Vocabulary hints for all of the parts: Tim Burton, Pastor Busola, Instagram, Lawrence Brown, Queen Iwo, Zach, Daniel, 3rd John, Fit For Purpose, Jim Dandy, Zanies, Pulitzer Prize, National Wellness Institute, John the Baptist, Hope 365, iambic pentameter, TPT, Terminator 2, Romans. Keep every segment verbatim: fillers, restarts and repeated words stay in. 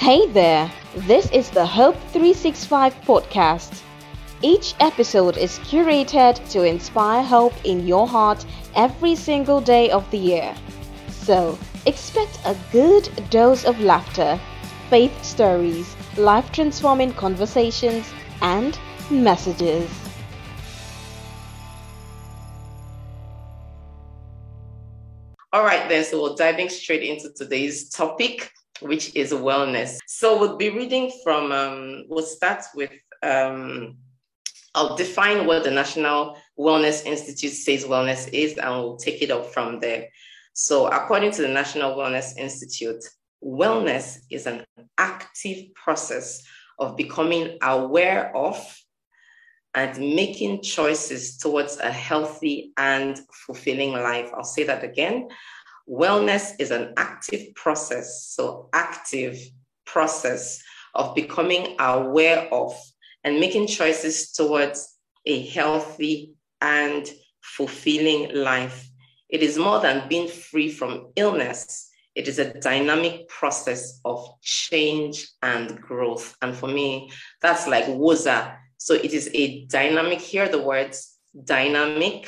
Hey there, this is the Hope three sixty-five podcast. Each episode is curated to inspire hope in your heart every single day of the year. So, expect a good dose of laughter, faith stories, life-transforming conversations, and messages. All right then, so we're diving straight into today's topic, which is wellness. So we'll be reading from, um, we'll start with, um, I'll define what the National Wellness Institute says wellness is, and we'll take it up from there. So according to the National Wellness Institute, wellness is an active process of becoming aware of and making choices towards a healthy and fulfilling life. I'll say that again. Wellness is an active process, so active process of becoming aware of and making choices towards a healthy and fulfilling life. It is more than being free from illness. It is a dynamic process of change and growth. And for me, that's like woza. So it is a dynamic, hear the words, dynamic,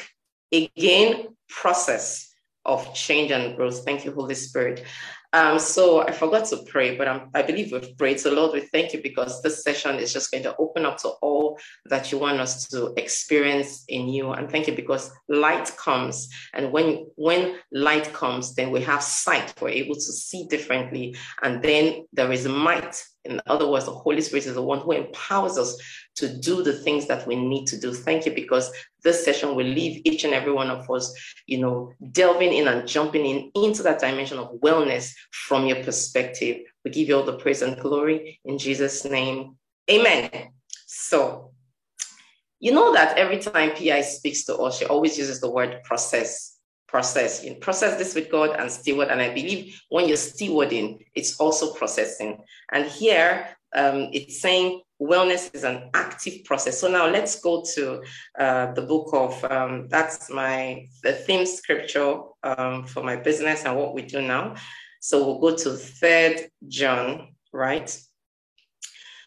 again, process of change and growth. Thank you, Holy Spirit. Um, so I forgot to pray, but I'm, I believe we've prayed. So Lord, we thank you because this session is just going to open up to all that you want us to experience in you. And thank you because light comes. And when, when light comes, then we have sight. We're able to see differently. And then there is might. In other words, the Holy Spirit is the one who empowers us to do the things that we need to do. Thank you, because this session will leave each and every one of us, you know, delving in and jumping in into that dimension of wellness from your perspective. We give you all the praise and glory in Jesus' name. Amen. So, you know that every time P I speaks to us, she always uses the word process. Process. You process this with God and steward. And I believe when you're stewarding, it's also processing. And here um, it's saying wellness is an active process. So now let's go to uh, the book of, um, that's my the theme scripture um, for my business and what we do now. So we'll go to third John, right?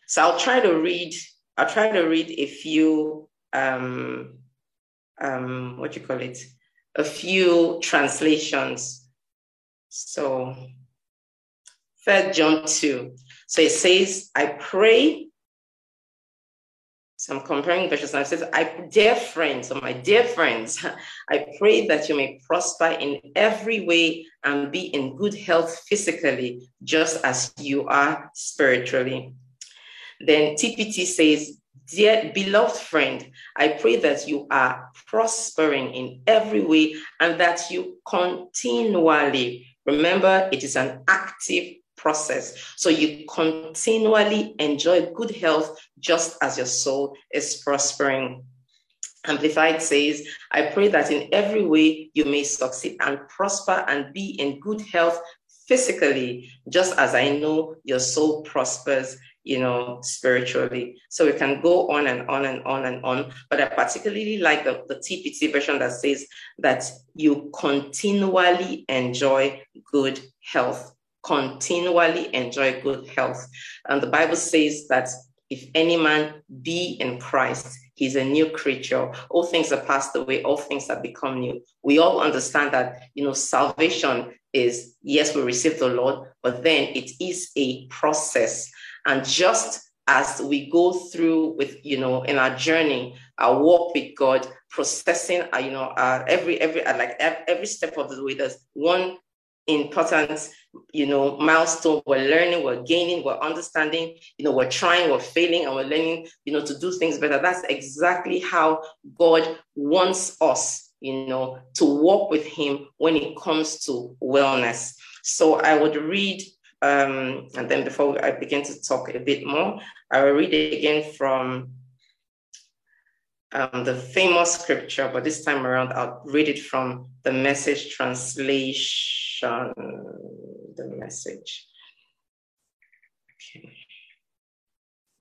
So I'll try to read, I'll try to read a few, um, um, what do you call it? a few translations. So third John two. So it says, I pray. So I'm comparing verses. It says, I dear friends, or my dear friends, I pray that you may prosper in every way and be in good health physically, just as you are spiritually. Then T P T says, dear beloved friend, I pray that you are prospering in every way and that you continually, remember, it is an active process. So you continually enjoy good health just as your soul is prospering. Amplified says, I pray that in every way you may succeed and prosper and be in good health physically, just as I know your soul prospers, you know, spiritually. So we can go on and on and on and on. But I particularly like the, the T P T version that says that you continually enjoy good health, continually enjoy good health. And the Bible says that if any man be in Christ, he's a new creature. All things are passed away. All things have become new. We all understand that, you know, salvation is, yes, we receive the Lord, but then it is a process. And just as we go through with, you know, in our journey, our walk with God, processing, uh, you know, uh, every, every, uh, like every step of the way, there's one important, you know, milestone. We're learning, we're gaining, we're understanding, you know, we're trying, we're failing, and we're learning, you know, to do things better. That's exactly how God wants us, you know, to walk with him when it comes to wellness. So I would read, Um, and then before I begin to talk a bit more, I will read it again from um, the famous scripture, but this time around, I'll read it from the Message translation, the Message. Okay.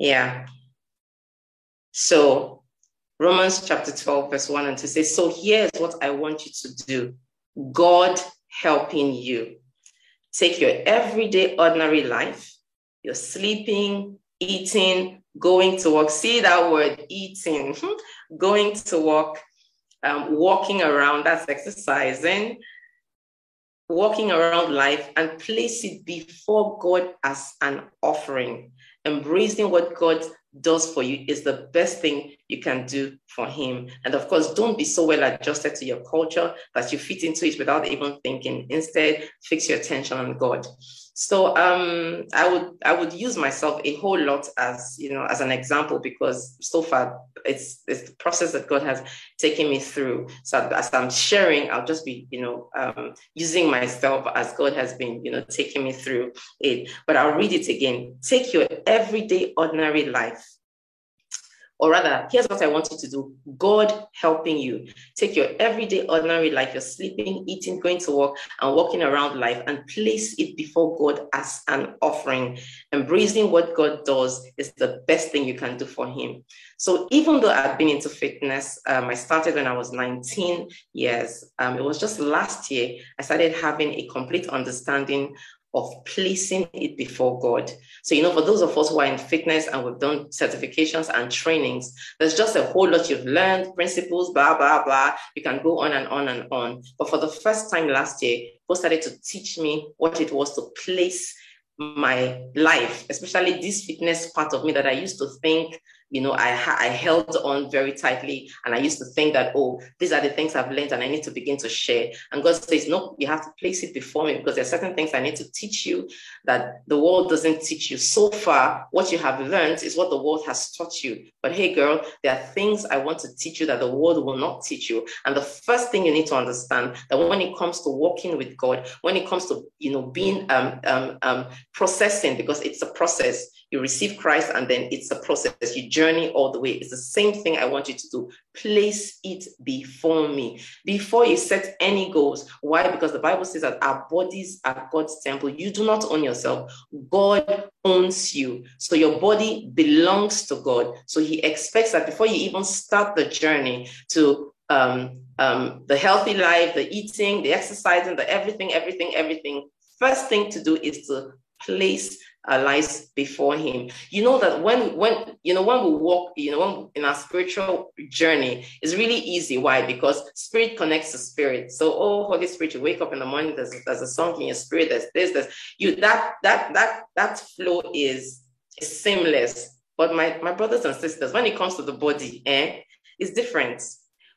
Yeah. So Romans chapter twelve, verse one and two says, so here's what I want you to do. God helping you. Take your everyday ordinary life You're sleeping, eating, going to work. See that word, eating, going to work, um, walking around, that's exercising, walking around life, and place it before God as an offering. Embracing what God does for you is the best thing you can do for him. And of course, don't be so well adjusted to your culture that you fit into it without even thinking. Instead, fix your attention on God. So um, I would I would use myself a whole lot as, you know, as an example, because so far it's it's the process that God has taken me through. So as I'm sharing, I'll just be, you know, um, using myself as God has been, you know, taking me through it. But I'll read it again. Take your everyday ordinary life. Or rather, here's what I want you to do. God helping you. Take your everyday ordinary life, your sleeping, eating, going to work, and walking around life, and place it before God as an offering. Embracing what God does is the best thing you can do for him. So even though I've been into fitness, um, I started when I was nineteen years. Um, it was just last year I started having a complete understanding of placing it before God. So, you know, for those of us who are in fitness and we've done certifications and trainings, there's just a whole lot you've learned, principles, blah, blah, blah. You can go on and on and on. But for the first time last year, God started to teach me what it was to place my life, especially this fitness part of me that I used to think, you know, I, I held on very tightly. And I used to think that, oh, these are the things I've learned and I need to begin to share. And God says, no, you have to place it before me, because there are certain things I need to teach you that the world doesn't teach you. So far, what you have learned is what the world has taught you. But hey, girl, there are things I want to teach you that the world will not teach you. And the first thing you need to understand that when it comes to walking with God, when it comes to, you know, being um, um, um, processing, because it's a process. You receive Christ and then it's a process. You journey all the way. It's the same thing I want you to do. Place it before me. Before you set any goals. Why? Because the Bible says that our bodies are God's temple. You do not own yourself. God owns you. So your body belongs to God. So he expects that before you even start the journey to um, um, the healthy life, the eating, the exercising, the everything, everything, everything, first thing to do is to place our lives before him. You know that when when you know when we walk, you know, when in our spiritual journey, it's really easy. Why? Because spirit connects to spirit. So, oh, Holy Spirit, you wake up in the morning, there's there's a song in your spirit, there's this, there's you that that that that flow is seamless. But my, my brothers and sisters, when it comes to the body, eh, it's different.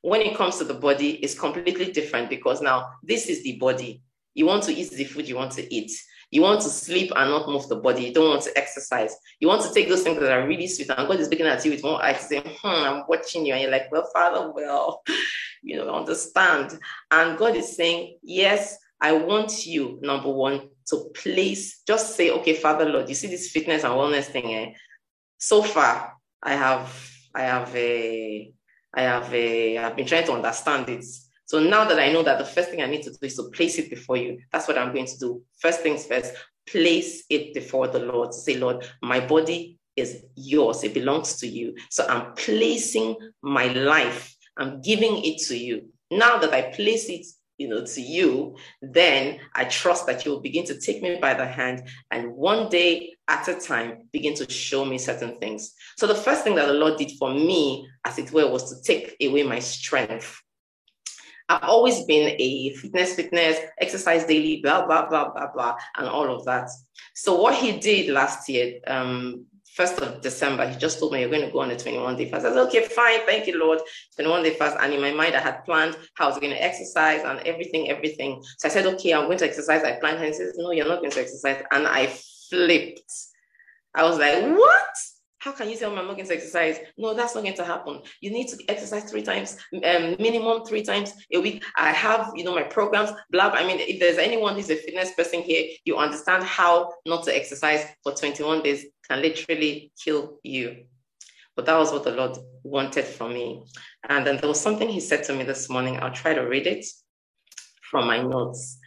When it comes to the body, it's completely different, because now this is the body. You want to eat the food you want to eat. You want to sleep and not move the body. You don't want to exercise. You want to take those things that are really sweet. And God is looking at you with one eye saying, hmm, I'm watching you. And you're like, well, Father, well, you know, understand. And God is saying, yes, I want you, number one, to place, just say, okay, Father, Lord, you see this fitness and wellness thing, eh? So far, I have, I have a, I have a, I've been trying to understand it. So now that I know that the first thing I need to do is to place it before you, that's what I'm going to do. First things first, place it before the Lord. Say, Lord, my body is yours. It belongs to you. So I'm placing my life. I'm giving it to you. Now that I place it, you know, to you, then I trust that you will begin to take me by the hand and one day at a time begin to show me certain things. So the first thing that the Lord did for me, as it were, was to take away my strength. I've always been a fitness, fitness, exercise daily, blah, blah, blah, blah, blah, and all of that. So what he did last year, um, first of December, he just told me, you're going to go on a twenty-one day fast. I said, okay, fine. Thank you, Lord. twenty-one day fast. And in my mind, I had planned how I was going to exercise and everything, everything. So I said, okay, I'm going to exercise. I planned. And he says, no, you're not going to exercise. And I flipped. I was like, what? How can you tell me I'm not going to exercise? No, that's not going to happen. You need to exercise three times, um, minimum three times a week. I have, you know, my programs, blah. I mean, if there's anyone who's a fitness person here, you understand how not to exercise for twenty-one days can literally kill you. But that was what the Lord wanted from me. And then there was something he said to me this morning. I'll try to read it from my notes.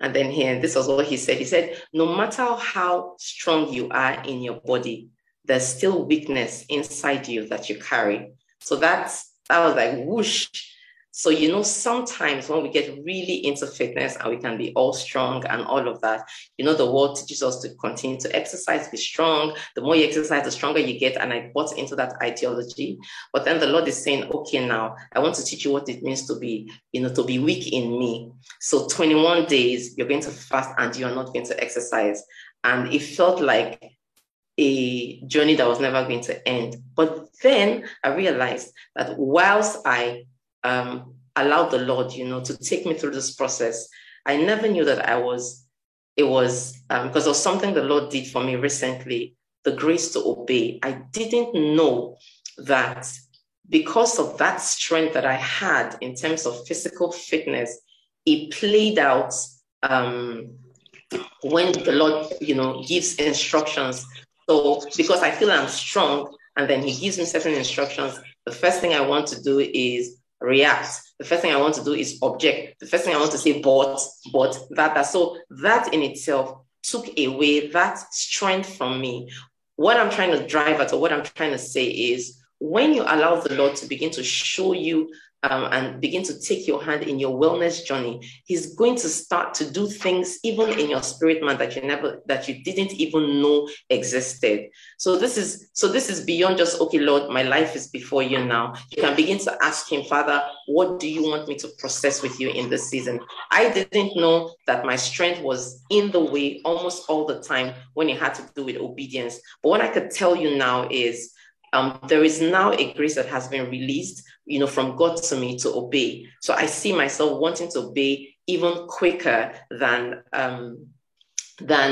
And then here, this was what he said. He said, no matter how strong you are in your body, there's still weakness inside you that you carry. So that's, I was like, whoosh. So, you know, sometimes when we get really into fitness and we can be all strong and all of that, you know, the world teaches us to continue to exercise, be strong. The more you exercise, the stronger you get. And I bought into that ideology. But then the Lord is saying, okay, now I want to teach you what it means to be, you know, to be weak in me. So twenty-one days, you're going to fast and you're not going to exercise. And it felt like a journey that was never going to end. But then I realized that whilst I Um, allowed the Lord, you know, to take me through this process, I never knew that I was, it was, um, because of something the Lord did for me recently, the grace to obey. I didn't know that because of that strength that I had in terms of physical fitness, it played out um, when the Lord, you know, gives instructions. So because I feel I'm strong and then he gives me certain instructions, the first thing I want to do is react. The first thing I want to do is object. The first thing I want to say, but, but, that, that. So that in itself took away that strength from me. What I'm trying to drive at, or what I'm trying to say is, when you allow the Lord to begin to show you um, and begin to take your hand in your wellness journey, he's going to start to do things even in your spirit man that you never, that you didn't even know existed. So this is, so this is beyond just, okay, Lord, my life is before you now. You can begin to ask him, Father, what do you want me to process with you in this season? I didn't know that my strength was in the way almost all the time when it had to do with obedience. But what I could tell you now is, Um, there is now a grace that has been released, you know, from God to me to obey. So I see myself wanting to obey even quicker than um, than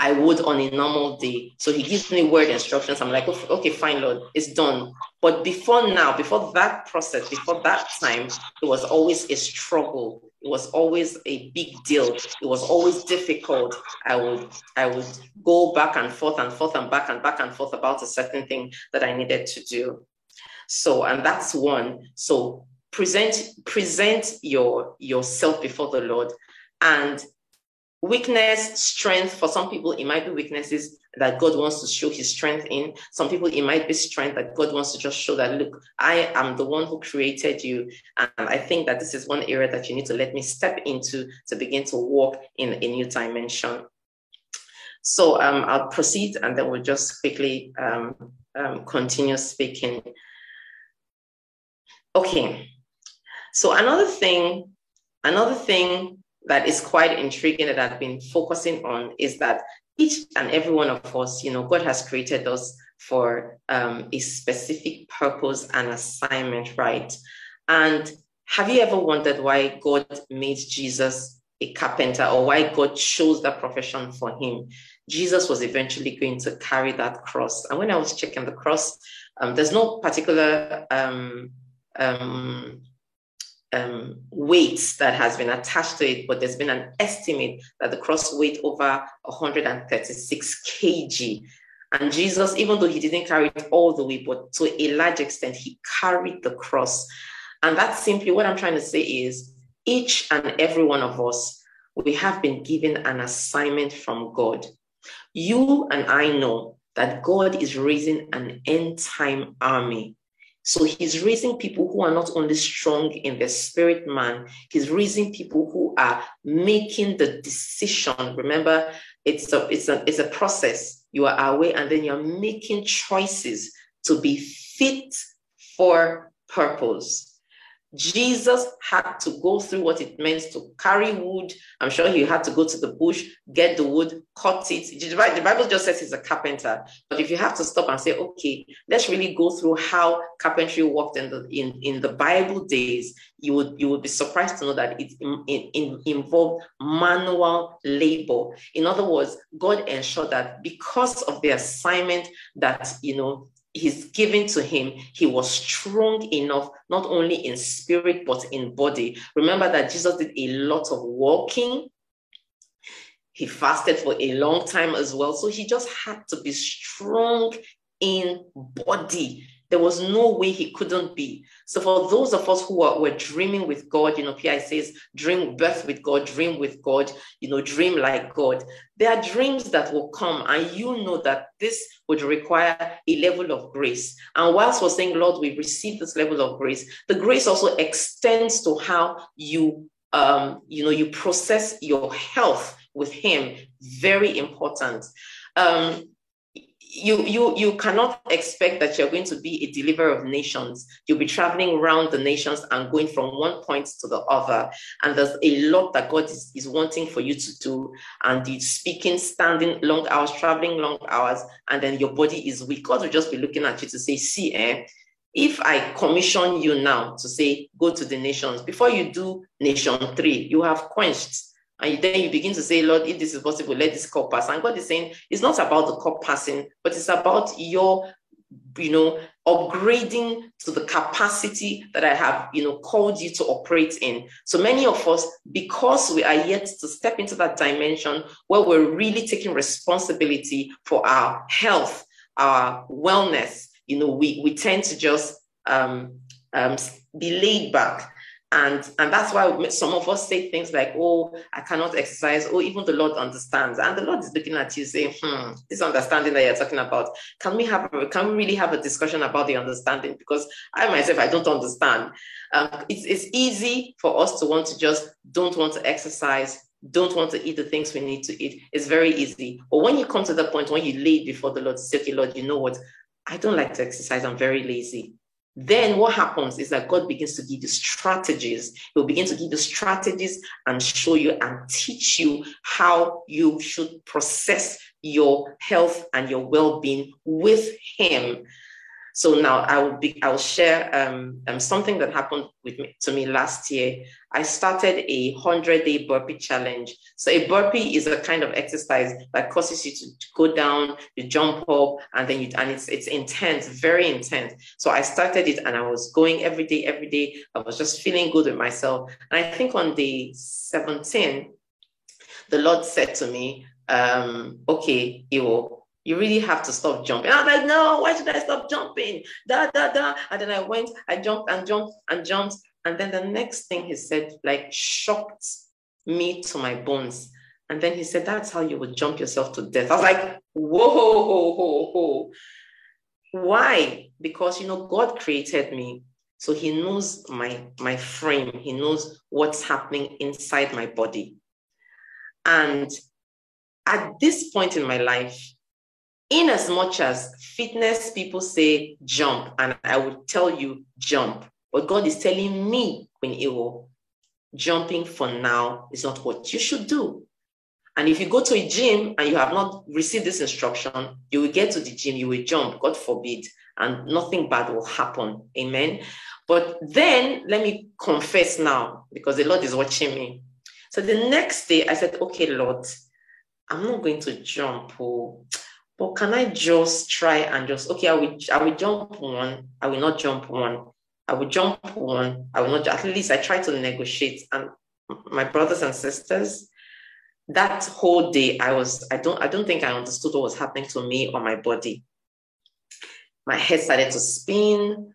I would on a normal day. So he gives me word instructions. I'm like, okay, fine, Lord, it's done. But before now, before that process, before that time, it was always a struggle. It was always a big deal. It was always difficult. I would, I would go back and forth and forth and back and back and forth about a certain thing that I needed to do. So, and that's one. So present, present your, yourself before the Lord. And weakness, strength, for some people, it might be weaknesses that God wants to show his strength in. Some people, it might be strength that God wants to just show that, look, I am the one who created you. And I think that this is one area that you need to let me step into to begin to walk in a new dimension. So um, I'll proceed and then we'll just quickly um, um, continue speaking. Okay. So another thing, another thing, that is quite intriguing that I've been focusing on is that each and every one of us, you know, God has created us for um, a specific purpose and assignment, right? And have you ever wondered why God made Jesus a carpenter, or why God chose that profession for him? Jesus was eventually going to carry that cross. And when I was checking the cross, um, there's no particular um, um, Um, weight that has been attached to it, but there's been an estimate that the cross weighed over one hundred thirty-six kilograms. And Jesus, even though he didn't carry it all the way, but to a large extent, he carried the cross. And that's simply what I'm trying to say is, each and every one of us, we have been given an assignment from God. You and I know that God is raising an end-time army. So he's raising people who are not only strong in their spirit man, he's raising people who are making the decision. Remember, it's a, it's a, it's a process. You are away and then you're making choices to be fit for purpose. Jesus had to go through what it meant to carry wood. I'm sure he had to go to the bush, get the wood, cut it. The Bible just says he's a carpenter. But if you have to stop and say, okay, let's really go through how carpentry worked in the, in, in the Bible days, you would, you would be surprised to know that it in, in, involved manual labor. In other words, God ensured that because of the assignment that, you know, he's given to him, he was strong enough, not only in spirit, but in body. Remember that Jesus did a lot of walking. He fasted for a long time as well. So he just had to be strong in body. There was no way he couldn't be. So for those of us who are, were dreaming with God, you know, P I says, dream birth with God, dream with God, you know, dream like God. There are dreams that will come, and you know that this would require a level of grace. And whilst we're saying, Lord, we receive this level of grace, the grace also extends to how you, um, you know, you process your health with him. Very important. Um, You, you, you cannot expect that you're going to be a deliverer of nations. You'll be traveling around the nations and going from one point to the other. And there's a lot that God is, is wanting for you to do. And you're speaking, standing long hours, traveling long hours, and then your body is weak. God will just be looking at you to say, see, eh, if I commission you now to say, go to the nations, before you do nation three, you have quenched. And then you begin to say, Lord, if this is possible, let this cup pass. And God is saying, it's not about the cup passing, but it's about your, you know, upgrading to the capacity that I have, you know, called you to operate in. So many of us, because we are yet to step into that dimension where we're really taking responsibility for our health, our wellness, you know, we, we tend to just um, um, be laid back. And, and that's why some of us say things like, oh, I cannot exercise. Oh, even the Lord understands. And the Lord is looking at you saying, hmm, this understanding that you're talking about, can we have, can we really have a discussion about the understanding? Because I myself, I don't understand. Um, it's, it's easy for us to want to just don't want to exercise, don't want to eat the things we need to eat. It's very easy. But when you come to that point, when you lay before the Lord, say, okay, Lord, you know what? I don't like to exercise. I'm very lazy. Then what happens is that God begins to give you strategies. He'll begin to give you strategies and show you and teach you how you should process your health and your well-being with him. So now I will be, I'll share um, um, something that happened with me, to me last year. I started a hundred-day burpee challenge. So a burpee is a kind of exercise that causes you to go down, you jump up, and then you, and it's it's intense, very intense. So I started it, and I was going every day, every day. I was just feeling good with myself. And I think on day seventeen, the Lord said to me, um, "Okay, Iwo, you really have to stop jumping." And I was like, no, why should I stop jumping? Da, da, da. And then I went, I jumped and jumped and jumped. And then the next thing he said, like, shocked me to my bones. And then he said, that's how you would jump yourself to death. I was like, whoa, ho, ho, ho, ho. Why? Because, you know, God created me. So he knows my, my frame. He knows what's happening inside my body. And at this point in my life, in as much as fitness people say jump, and I would tell you jump, but God is telling me, Queen Iwo, jumping for now is not what you should do. And if you go to a gym and you have not received this instruction, you will get to the gym, you will jump, God forbid, and nothing bad will happen. Amen. But then let me confess now, because the Lord is watching me. So the next day I said, okay, Lord, I'm not going to jump. Oh, but can I just try and just, okay, I will, I will jump one, I will not jump one, I will jump one, I will not, at least I try to negotiate. And my brothers and sisters, that whole day, I was, I don't, I don't think I understood what was happening to me or my body. My head started to spin,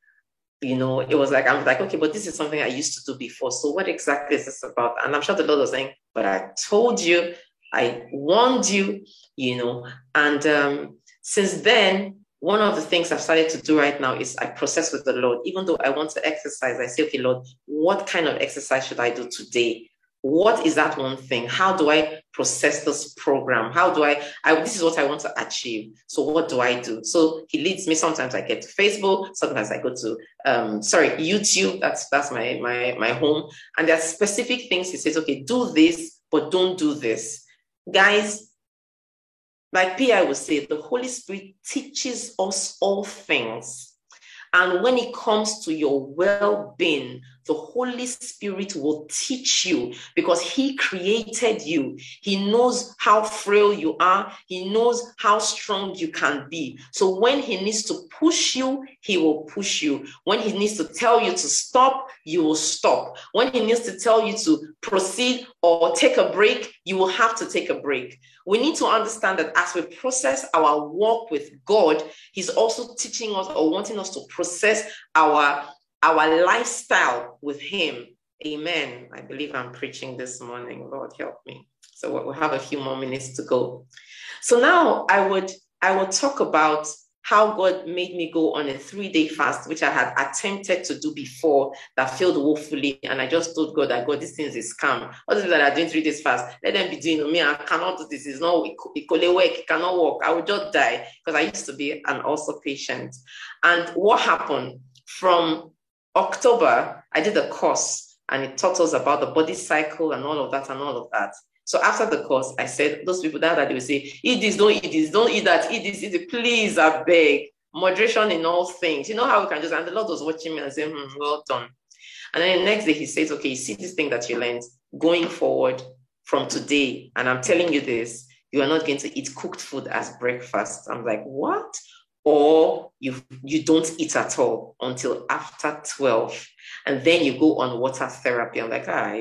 you know, it was like, I'm like, okay, but this is something I used to do before. So what exactly is this about? And I'm sure the Lord was saying, but I told you, I warned you, you know. And um, since then, one of the things I've started to do right now is I process with the Lord. Even though I want to exercise, I say, okay, Lord, what kind of exercise should I do today? What is that one thing? How do I process this program? How do I, I, this is what I want to achieve. So what do I do? So he leads me. Sometimes I get to Facebook. Sometimes I go to, um, sorry, YouTube. That's, that's my, my, my home. And there are specific things he says, okay, do this, but don't do this. Guys, like P I would say, the Holy Spirit teaches us all things. And when it comes to your well-being, the Holy Spirit will teach you, because he created you. He knows how frail you are. He knows how strong you can be. So when he needs to push you, he will push you. When he needs to tell you to stop, you will stop. When he needs to tell you to proceed or take a break, you will have to take a break. We need to understand that as we process our walk with God, he's also teaching us or wanting us to process our our lifestyle with him. Amen. I believe I'm preaching this morning. Lord, help me. So we'll have a few more minutes to go. So now I would, I would talk about how God made me go on a three-day fast, which I had attempted to do before that failed woefully. And I just told God that, God, this thing is a scam. All these that are doing three days fast, let them be doing me. I cannot do this. It's not, it could work. It cannot work. I will just die, because I used to be an ulcer patient. And what happened from October, I did a course, and it taught us about the body cycle and all of that and all of that. So after the course, I said, those people that, that they will say, eat this, don't eat this, don't eat that, eat this, eat this, please, I beg. Moderation in all things. You know how we can just, and the Lord was watching me and saying, hmm, well done. And then the next day he says, okay, you see this thing that you learned, going forward from today, and I'm telling you this, you are not going to eat cooked food as breakfast. I'm like, what? Or you, you don't eat at all until after twelve. And then you go on water therapy. I'm like, ah,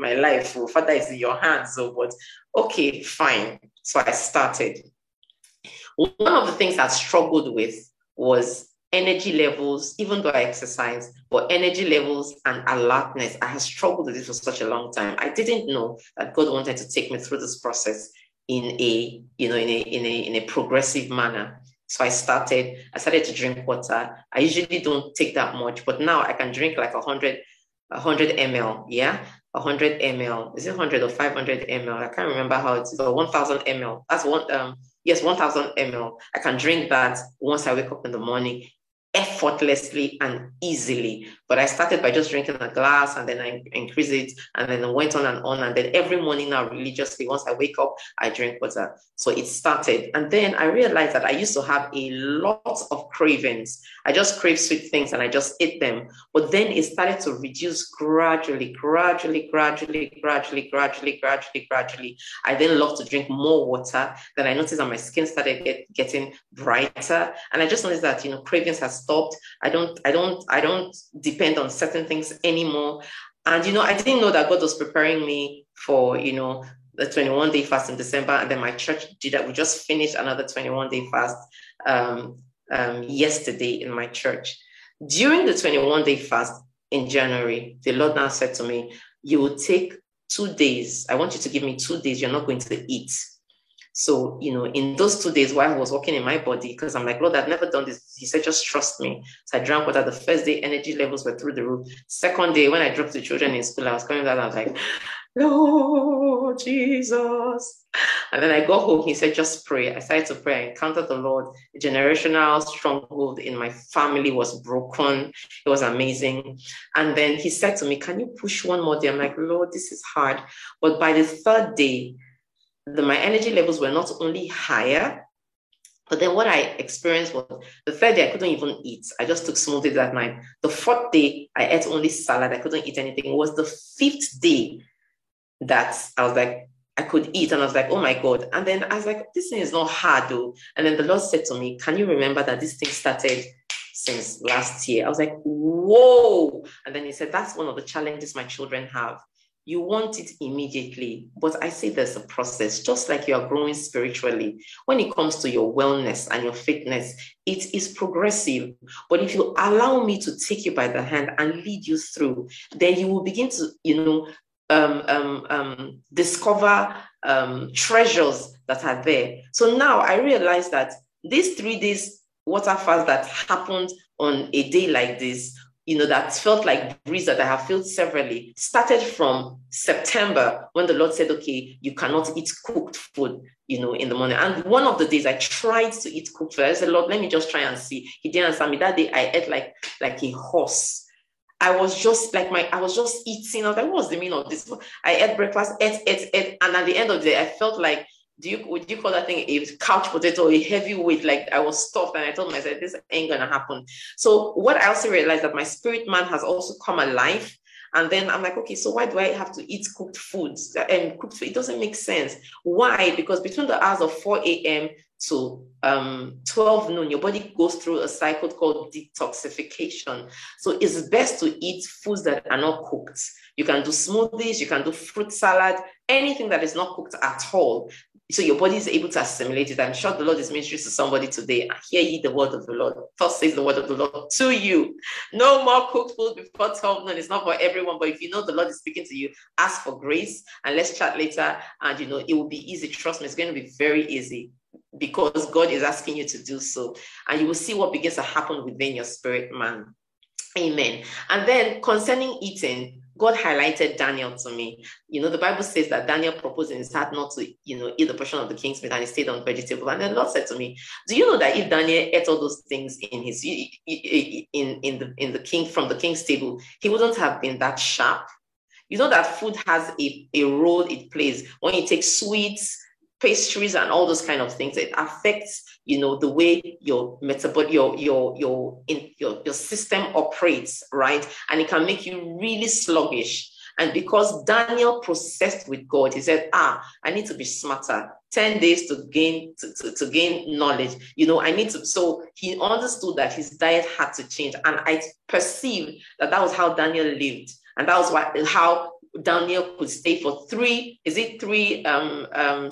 my life, oh, Father, is in your hands. So, but okay, fine. So I started. One of the things I struggled with was energy levels, even though I exercise, but energy levels and alertness. I had struggled with this for such a long time. I didn't know that God wanted to take me through this process in a, you know, in a, in a, in a progressive manner. So I started, I started to drink water. I usually don't take that much, but now I can drink like one hundred, one hundred milliliters, yeah? one hundred milliliters, is it one hundred or five hundred milliliters? I can't remember how it is, or one thousand milliliters. That's one, um, yes, one thousand milliliters. I can drink that once I wake up in the morning, effortlessly and easily. But I started by just drinking a glass, and then I increased it, and then I went on and on. And then every morning now, religiously, once I wake up, I drink water. So it started. And then I realized that I used to have a lot of cravings. I just crave sweet things and I just ate them. But then it started to reduce gradually, gradually, gradually, gradually, gradually, gradually, gradually. I then loved to drink more water. Then I noticed that my skin started get, getting brighter. And I just noticed that, you know, cravings have stopped. I don't, I don't, I don't depend on certain things anymore. And, you know, I didn't know that God was preparing me for, you know, the twenty-one day fast in December. And then my church did that. We just finished another twenty-one day fast um, um, yesterday in my church. During the twenty-one day fast in January, the Lord now said to me, you will take two days. I want you to give me two days. You're not going to eat. So, you know, in those two days while I was walking in my body, because I'm like, Lord, I've never done this. He said, just trust me. So I drank water. The first day, energy levels were through the roof. Second day, when I dropped the children in school, I was coming down. I was like, Lord Jesus. And then I got home. He said, just pray. I started to pray. I encountered the Lord. The generational stronghold in my family was broken. It was amazing. And then he said to me, can you push one more day? I'm like, Lord, this is hard. But by the third day, The, my energy levels were not only higher, but then what I experienced was the third day I couldn't even eat. I just took smoothies that night. The fourth day I ate only salad. I couldn't eat anything. It was the fifth day that I was like, I could eat. And I was like, oh my God. And then I was like, this thing is not hard though. And then the Lord said to me, can you remember that this thing started since last year? I was like, whoa. And then he said, that's one of the challenges my children have. You want it immediately, but I say there's a process, just like you are growing spiritually. When it comes to your wellness and your fitness, it is progressive. But if you allow me to take you by the hand and lead you through, then you will begin to, you know, um, um, um, discover um, treasures that are there. So now I realize that these three days water fast that happened on a day like this, you know, that felt like breeze that I have felt severally, started from September when the Lord said, okay, you cannot eat cooked food, you know, in the morning. And one of the days I tried to eat cooked food. I said, Lord, let me just try and see. He didn't answer me. That day I ate like, like a horse. I was just like my, I was just eating. I was like, what's the meaning of this? I ate breakfast, ate, ate, ate. And at the end of the day, I felt like do you would you call that thing a couch potato, a heavy weight? Like I was stuffed and I told myself, this ain't gonna happen. So what I also realized that my spirit man has also come alive. And then I'm like, okay, so why do I have to eat cooked foods and cooked food? It doesn't make sense. Why? Because between the hours of four a.m. to um, twelve noon, your body goes through a cycle called detoxification. So it's best to eat foods that are not cooked. You can do smoothies, you can do fruit salad, anything that is not cooked at all. So your body is able to assimilate it. I'm sure the Lord is ministering to somebody today. Hear ye the word of the Lord. Thus says the word of the Lord to you. No more cooked food before twelve noon. It's not for everyone, but if you know the Lord is speaking to you, ask for grace and let's chat later. And you know, it will be easy. Trust me, it's going to be very easy because God is asking you to do so. And you will see what begins to happen within your spirit, man. Amen. And then concerning eating, God highlighted Daniel to me. You know, the Bible says that Daniel proposed in his heart not to, you know, eat the portion of the king's meat, and he stayed on vegetable. And then the Lord said to me, do you know that if Daniel ate all those things in his, in, in the, in the king, from the king's table, he wouldn't have been that sharp. You know that food has a, a role it plays. When you take sweets, pastries and all those kind of things, it affects, you know, the way your metabolic, your your your in, your your system operates, right? And it can make you really sluggish. And because Daniel processed with God, he said, ah, I need to be smarter. ten days to gain to, to, to gain knowledge. You know, I need to. So he understood that his diet had to change. And I perceived that that was how Daniel lived. And that was why, how Daniel could stay for three, is it three, um, um,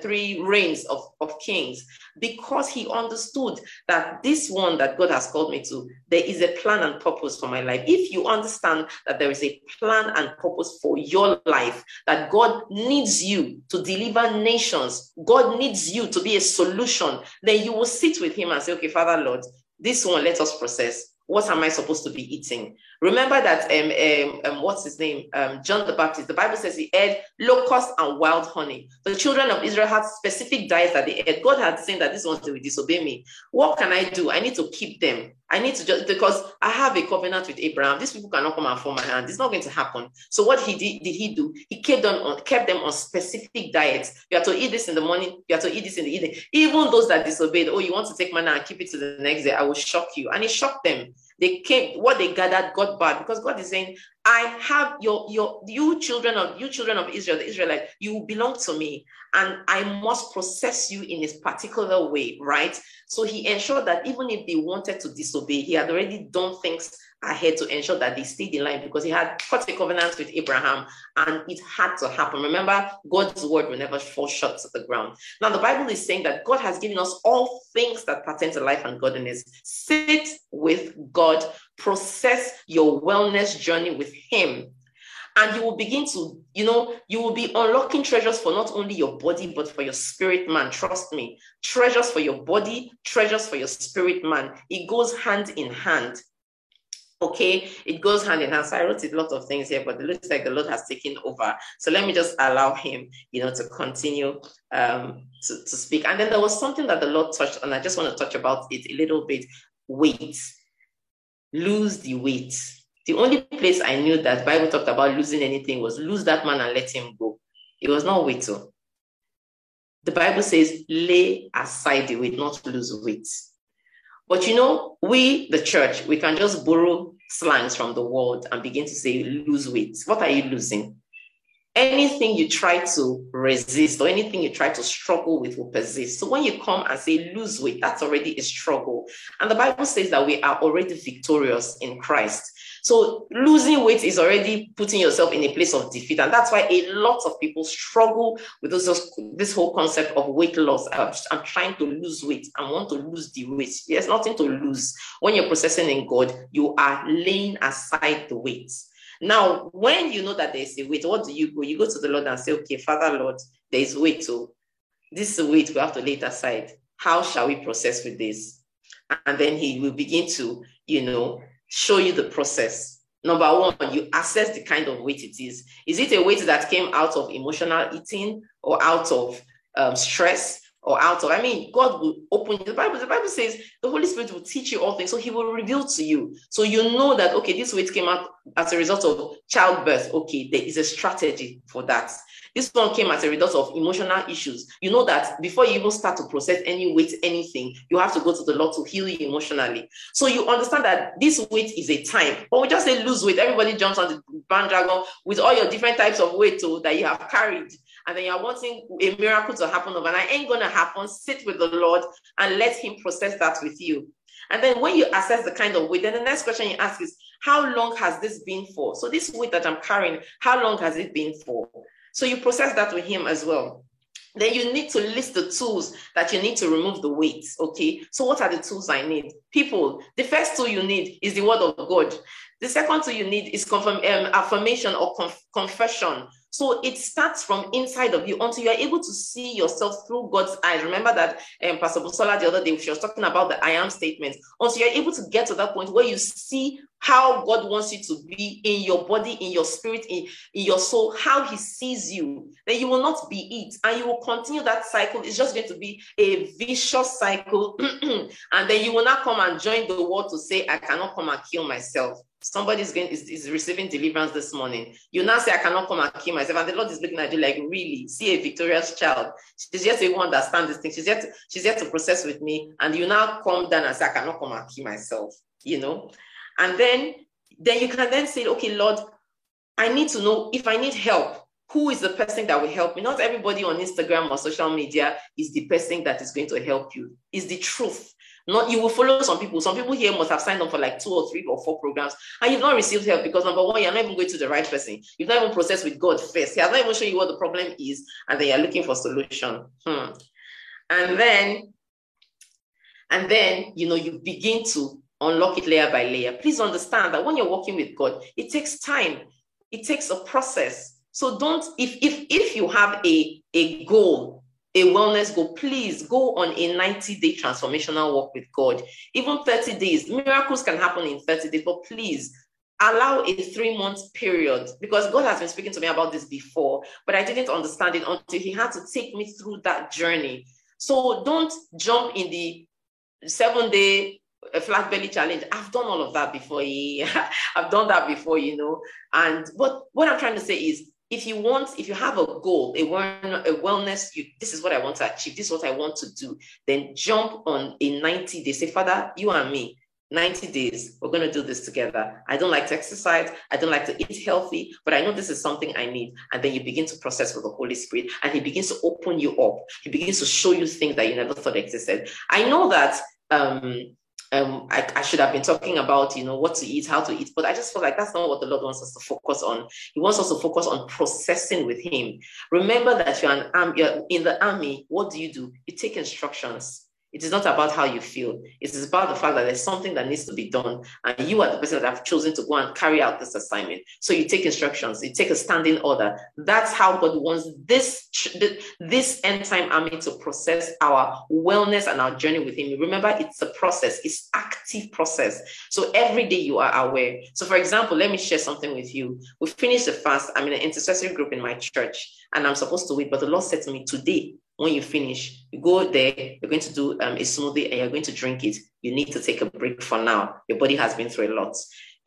three reigns of, of kings, because he understood that this one that God has called me to, there is a plan and purpose for my life. If you understand that there is a plan and purpose for your life, that God needs you to deliver nations, God needs you to be a solution, then you will sit with him and say, okay, Father, Lord, this one, let us process. What am I supposed to be eating? Remember that, um, um, um, what's his name? Um, John the Baptist. The Bible says he ate locusts and wild honey. The children of Israel had specific diets that they ate. God had seen that these ones, they will disobey me. What can I do? I need to keep them. I need to just, because I have a covenant with Abraham. These people cannot come and form my hand. It's not going to happen. So what he did, did he do? He kept them on, kept them on specific diets. You have to eat this in the morning. You have to eat this in the evening. Even those that disobeyed, oh, you want to take manna and keep it to the next day. I will shock you. And it shocked them. They came, what they gathered got bad, because God is saying, I have your, your, you children of, you children of Israel, the Israelites, you belong to me and I must process you in this particular way, right? So he ensured that even if they wanted to disobey, he had already done things ahead to ensure that they stayed in line, because he had cut a covenant with Abraham and it had to happen. Remember, God's word will never fall short to the ground. Now, the Bible is saying that God has given us all things that pertain to life and godliness. Sit with God, process your wellness journey with him, and you will begin to, you know, you will be unlocking treasures for not only your body, but for your spirit man. Trust me, treasures for your body, treasures for your spirit man. It goes hand in hand. Okay, it goes hand in hand. So I wrote a lot of things here, but it looks like the Lord has taken over. So let me just allow him, you know, to continue um, to, to speak. And then there was something that the Lord touched on. I just want to touch about it a little bit. Weight. Lose the weight. The only place I knew that Bible talked about losing anything was lose that man and let him go. It was not weight. The Bible says lay aside the weight, not lose weight. But you know, we, the church, we can just borrow slangs from the world and begin to say, lose weight. What are you losing? Anything you try to resist or anything you try to struggle with will persist. So when you come and say, lose weight, that's already a struggle. And the Bible says that we are already victorious in Christ. So losing weight is already putting yourself in a place of defeat. And that's why a lot of people struggle with this, this whole concept of weight loss. I'm, I'm trying to lose weight. I want to lose the weight. There's nothing to lose. When you're processing in God, you are laying aside the weight. Now, when you know that there's a weight, what do you go? You go to the Lord and say, okay, Father, Lord, there's weight too. This weight we have to lay it aside. How shall we process with this? And then he will begin to, you know, show you the process. Number one, you assess the kind of weight it is. Is it a weight that came out of emotional eating or out of um, stress? or out of. I mean, God will open the Bible. The Bible says the Holy Spirit will teach you all things. So he will reveal to you. So you know that, okay, this weight came out as a result of childbirth. Okay, there is a strategy for that. This one came as a result of emotional issues. You know that before you even start to process any weight, anything, you have to go to the Lord to heal you emotionally. So you understand that this weight is a time. But we just say lose weight. Everybody jumps on the bandwagon with all your different types of weight too, that you have carried. And then you're wanting a miracle to happen overnight. Ain't going to happen. Sit with the Lord and let him process that with you. And then when you assess the kind of weight, then the next question you ask is, how long has this been for? So this weight that I'm carrying, how long has it been for? So you process that with him as well. Then you need to list the tools that you need to remove the weight, okay? So what are the tools I need? People, the first tool you need is the word of God. The second tool you need is confirm, um, affirmation or conf confession. So it starts from inside of you until you're able to see yourself through God's eyes. Remember that um, Pastor Busola the other day, she was talking about the I am statement. Until you're able to get to that point where you see how God wants you to be in your body, in your spirit, in, in your soul, how he sees you, then you will not be it. And you will continue that cycle. It's just going to be a vicious cycle. And then you will not come and join the world to say, I cannot come and kill myself. Somebody is, going, is, is receiving deliverance this morning. You now say, I cannot come and kill myself. And the Lord is looking at you like, really? See a victorious child. She's yet to even understand this thing. She's yet to, she's yet to process with me. And you now come down and say, I cannot come and kill myself, you know? And then, then you can then say, okay, Lord, I need to know if I need help. Who is the person that will help me? Not everybody on Instagram or social media is the person that is going to help you. It's the truth. Not, you will follow some people. Some people here must have signed up for like two or three or four programs, and you've not received help because, number one, you're not even going to the right person. You've not even processed with God first. He has not even shown you what the problem is, and then you're looking for a solution. Hmm. And then, and then, you know, you begin to unlock it layer by layer. Please understand that when you're working with God, it takes time. It takes a process. So don't, if, if, if you have a, a goal, a wellness goal, please go on a ninety day transformational walk with God. Even thirty days, miracles can happen in thirty days, but please allow a three month period, because God has been speaking to me about this before, but I didn't understand it until he had to take me through that journey. So don't jump in the seven day a flat belly challenge. I've done all of that before. Yeah. I've done that before, you know, and what, what I'm trying to say is, if you want, if you have a goal, a, a wellness, you, this is what I want to achieve, this is what I want to do, then jump on a ninety day. Say, Father, you and me, ninety days, we're going to do this together. I don't like to exercise. I don't like to eat healthy, but I know this is something I need. And then you begin to process with the Holy Spirit, and he begins to open you up. He begins to show you things that you never thought existed. I know that um, Um, I, I should have been talking about, you know, what to eat, how to eat, but I just felt like that's not what the Lord wants us to focus on. He wants us to focus on processing with him. Remember that you're, an arm, you're in the army. What do you do? You take instructions. It is not about how you feel. It is about the fact that there's something that needs to be done, and you are the person that have chosen to go and carry out this assignment. So you take instructions. You take a standing order. That's how God wants this, this end time army to process our wellness and our journey with him. Remember, it's a process. It's active process. So every day you are aware. So for example, let me share something with you. We finished the fast. I'm in an intercessory group in my church, and I'm supposed to wait, but the Lord said to me today, when you finish, you go there, you're going to do um, a smoothie and you're going to drink it. You need to take a break for now. Your body has been through a lot.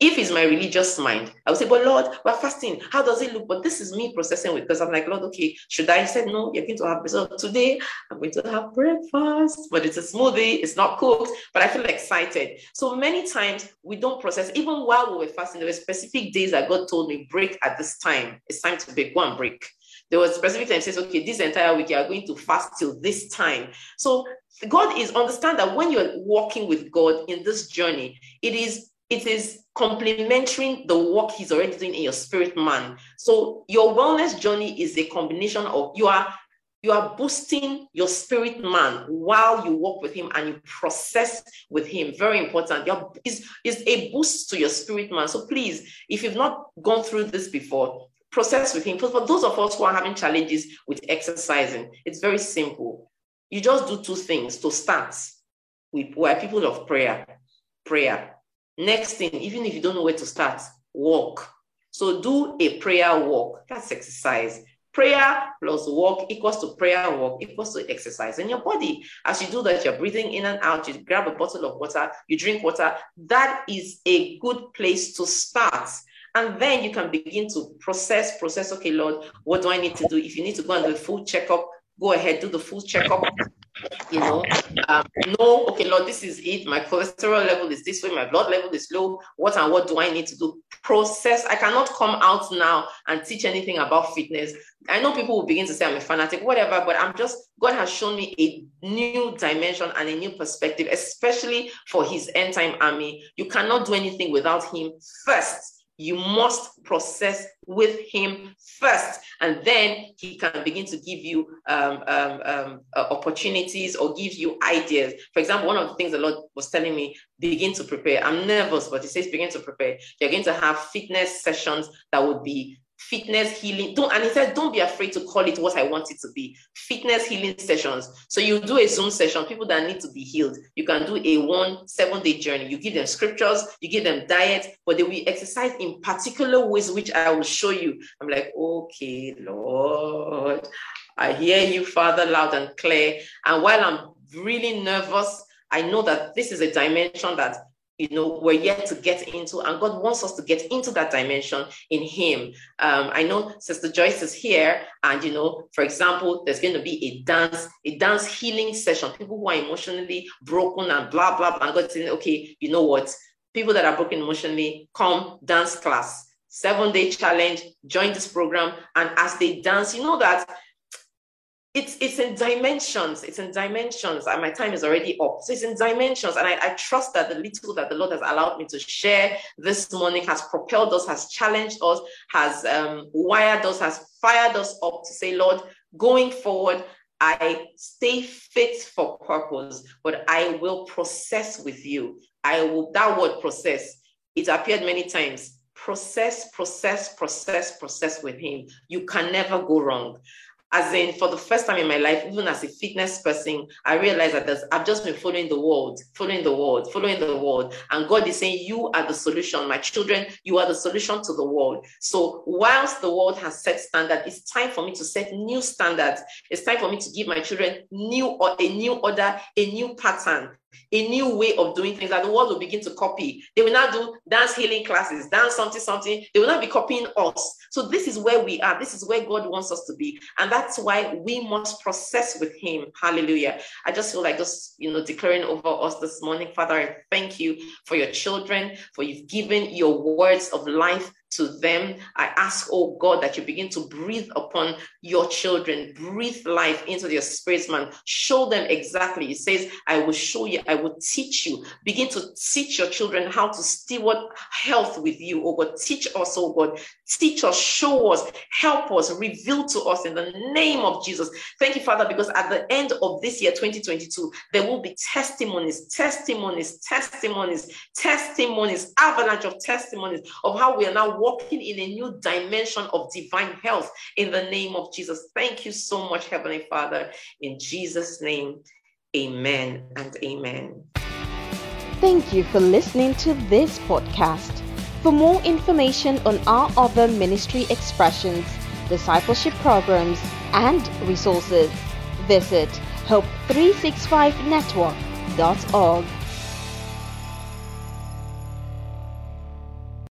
If it's my religious mind, I would say, but Lord, we're fasting. How does it look? But this is me processing with, because I'm like, Lord, okay, should I? He said, no, you're going to have so today. I'm going to have breakfast, but it's a smoothie. It's not cooked, but I feel excited. So many times we don't process. Even while we were fasting, there were specific days that God told me, break at this time. It's time to break. Go and break. There was a specific time, says, okay, this entire week, you are going to fast till this time. So God is, understand that when you're walking with God in this journey, it is, it is complementing the work he's already doing in your spirit man. So your wellness journey is a combination of, you are, you are boosting your spirit man while you walk with him and you process with him. Very important. Your, it's, it's a boost to your spirit man. So please, if you've not gone through this before, process with him. For those of us who are having challenges with exercising, it's very simple. You just do two things to start with. We are people of prayer. Prayer. Next thing, even if you don't know where to start, walk. So do a prayer walk. That's exercise. Prayer plus walk equals to prayer, walk equals to exercise. And your body, as you do that, you're breathing in and out, you grab a bottle of water, you drink water. That is a good place to start. And then you can begin to process, process, okay, Lord, what do I need to do? If you need to go and do a full checkup, go ahead, do the full checkup. You know, um, no, okay, Lord, this is it. My cholesterol level is this way. My blood level is low. What and what do I need to do? Process. I cannot come out now and teach anything about fitness. I know people will begin to say I'm a fanatic, whatever, but I'm just, God has shown me a new dimension and a new perspective, especially for his end time army. You cannot do anything without him first. You must process with him first, and then he can begin to give you um, um, um, uh, opportunities or give you ideas. For example, one of the things the Lord was telling me, begin to prepare. I'm nervous, but he says, begin to prepare. You're going to have fitness sessions that would be fitness healing. Don't, and he said, don't be afraid to call it what I want it to be. Fitness healing sessions. So you do a Zoom session, people that need to be healed. You can do a one seven day journey. You give them scriptures, you give them diet, but they will exercise in particular ways, which I will show you. I'm like, okay, Lord, I hear you, Father, loud and clear. And while I'm really nervous, I know that this is a dimension that, you know, we're yet to get into, and God wants us to get into that dimension in him. Um, I know Sister Joyce is here, and, you know, for example, there's going to be a dance, a dance healing session, people who are emotionally broken and blah, blah, blah. And God's saying, okay, you know what? People that are broken emotionally, come dance class, seven day challenge, join this program. And as they dance, you know that It's, it's in dimensions, it's in dimensions, and my time is already up. So it's in dimensions, and I, I trust that the little that the Lord has allowed me to share this morning has propelled us, has challenged us, has um, wired us, has fired us up to say, Lord, going forward, I stay fit for purpose, but I will process with you. I will, that word process, it appeared many times. Process, process, process, process with him. You can never go wrong. As in, for the first time in my life, even as a fitness person, I realized that there's, I've just been following the world, following the world, following the world. And God is saying, you are the solution. My children, you are the solution to the world. So whilst the world has set standards, it's time for me to set new standards. It's time for me to give my children new or a new order, a new pattern, a new way of doing things that the world will begin to copy. They will now do dance healing classes, dance something, something. They will not be copying us. So this is where we are. This is where God wants us to be. And that's why we must process with him. Hallelujah. I just feel like just, you know, declaring over us this morning, Father, I thank you for your children, for you've given your words of life to them. I ask, oh God, that you begin to breathe upon your children, breathe life into their spirits, man. Show them exactly. It says, I will show you, I will teach you. Begin to teach your children how to steward health with you, oh God. Teach us, oh God. Teach us, show us, help us, reveal to us in the name of Jesus. Thank you, Father, because at the end of this year, twenty twenty-two, there will be testimonies, testimonies, testimonies, testimonies, avalanche of testimonies of how we are now walking in a new dimension of divine health in the name of Jesus. Thank you so much, Heavenly Father. In Jesus' name, amen and amen. Thank you for listening to this podcast. For more information on our other ministry expressions, discipleship programs, and resources, visit hope three sixty-five network dot org.